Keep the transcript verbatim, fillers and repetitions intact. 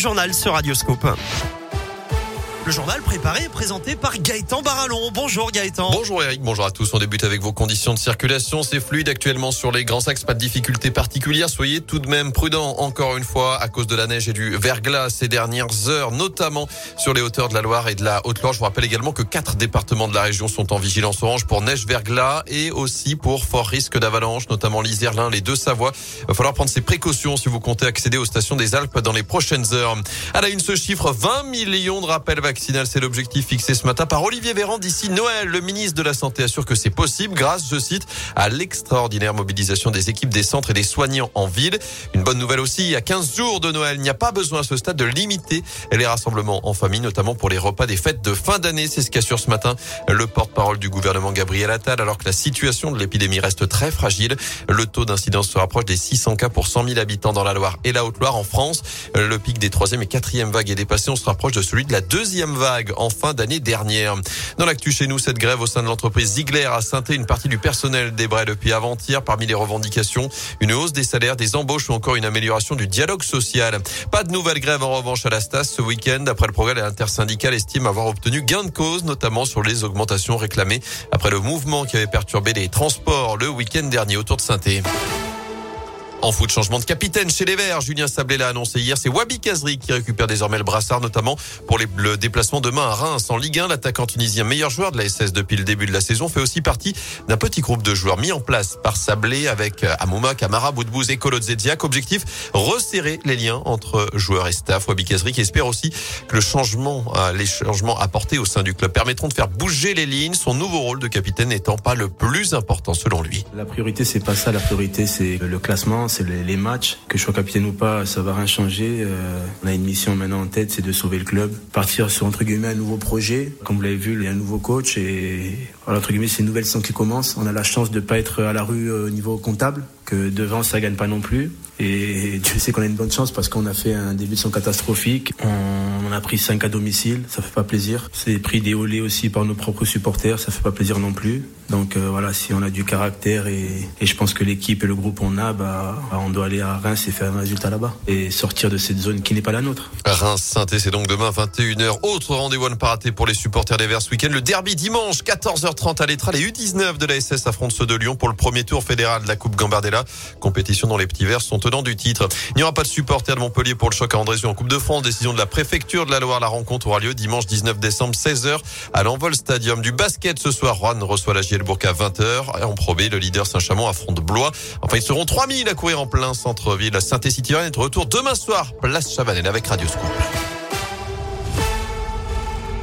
journal sur Radioscope. Le journal préparé et présenté par Gaëtan Barallon. Bonjour Gaëtan. Bonjour Eric, bonjour à tous. On débute avec vos conditions de circulation. C'est fluide actuellement sur les grands axes, pas de difficultés particulières. Soyez tout de même prudents encore une fois à cause de la neige et du verglas ces dernières heures, notamment sur les hauteurs de la Loire et de la Haute-Loire. Je vous rappelle également que quatre départements de la région sont en vigilance orange pour neige, verglas et aussi pour fort risque d'avalanche, notamment l'Isère, l'Ain, les Deux-Savoie. Il va falloir prendre ces précautions si vous comptez accéder aux stations des Alpes dans les prochaines heures. À la une, ce chiffre, vingt millions de rappels vaccinal, c'est l'objectif fixé ce matin par Olivier Véran d'ici Noël. Le ministre de la Santé assure que c'est possible grâce, je cite, à l'extraordinaire mobilisation des équipes des centres et des soignants en ville. Une bonne nouvelle aussi, à quinze jours de Noël, il n'y a pas besoin à ce stade de limiter les rassemblements en famille, notamment pour les repas des fêtes de fin d'année. C'est ce qu'assure ce matin le porte-parole du gouvernement Gabriel Attal, alors que la situation de l'épidémie reste très fragile. Le taux d'incidence se rapproche des six cents cas pour cent mille habitants dans la Loire et la Haute-Loire. En France, le pic des troisième et quatrième vagues est dépassé. On se rapproche de celui de la deuxième vague en fin d'année dernière. Dans l'actu chez nous, cette grève au sein de l'entreprise Ziegler à Saint-Étienne, une partie du personnel débraye depuis avant-hier. Parmi les revendications, une hausse des salaires, des embauches ou encore une amélioration du dialogue social. Pas de nouvelle grève en revanche à la Stas ce week-end. Après le progrès, l'intersyndicale estime avoir obtenu gain de cause, notamment sur les augmentations réclamées après le mouvement qui avait perturbé les transports le week-end dernier autour de Saint-Étienne. En foot, changement de capitaine chez les Verts. Julien Sablé l'a annoncé hier. C'est Wahbi Khazri qui récupère désormais le brassard, notamment pour les, le déplacement demain à Reims en Ligue un. L'attaquant tunisien, meilleur joueur de la S S depuis le début de la saison, fait aussi partie d'un petit groupe de joueurs mis en place par Sablé avec Amouma, Kamara, Boudbouz et Kolo Dzedziak. Objectif, resserrer les liens entre joueurs et staff. Wahbi Khazri qui espère aussi que le changement, les changements apportés au sein du club permettront de faire bouger les lignes. Son nouveau rôle de capitaine n'étant pas le plus important selon lui. La priorité, c'est pas ça. La priorité, c'est le classement. C'est les, les matchs, que je sois capitaine ou pas, ça va rien changer. Euh, on a une mission maintenant en tête, c'est de sauver le club, partir sur entre guillemets un nouveau projet. Comme vous l'avez vu, il y a un nouveau coach et voilà, entre guillemets c'est une nouvelle saison qui commence. On a la chance de pas être à la rue au euh, niveau comptable, que devant ça gagne pas non plus. Et Dieu sait qu'on a une bonne chance parce qu'on a fait un début de saison catastrophique. On a pris cinq à domicile, ça fait pas plaisir. C'est pris des olés aussi par nos propres supporters, ça fait pas plaisir non plus. Donc euh, voilà, si on a du caractère et, et je pense que l'équipe et le groupe on a, bah, on doit aller à Reims et faire un résultat là-bas. Et sortir de cette zone qui n'est pas la nôtre. Reims-Saint-Étienne, c'est donc demain vingt et une heures. Autre rendez-vous à ne pas rater pour les supporters des Verts ce week-end. Le derby dimanche, quatorze heures trente à l'Étral. Les U dix-neuf de la S S affrontent ceux de Lyon pour le premier tour fédéral de la Coupe Gambardella. Compétition dont les petits Verts sont tenants du titre. Il n'y aura pas de supporters de Montpellier pour le choc à Andrézieu en Coupe de France. Décision de la préfecture de la Loire. La rencontre aura lieu dimanche dix-neuf décembre, seize heures à l'Envol Stadium. Du basket ce soir, Roanne reçoit la J L Bourg à vingt heures. Et en Pro B, le leader Saint-Chamond affronte Blois. Enfin, ils seront trois mille à courir en plein centre-ville. Saint-Étienne est de retour demain soir, place Chabanel avec Radio Scoop.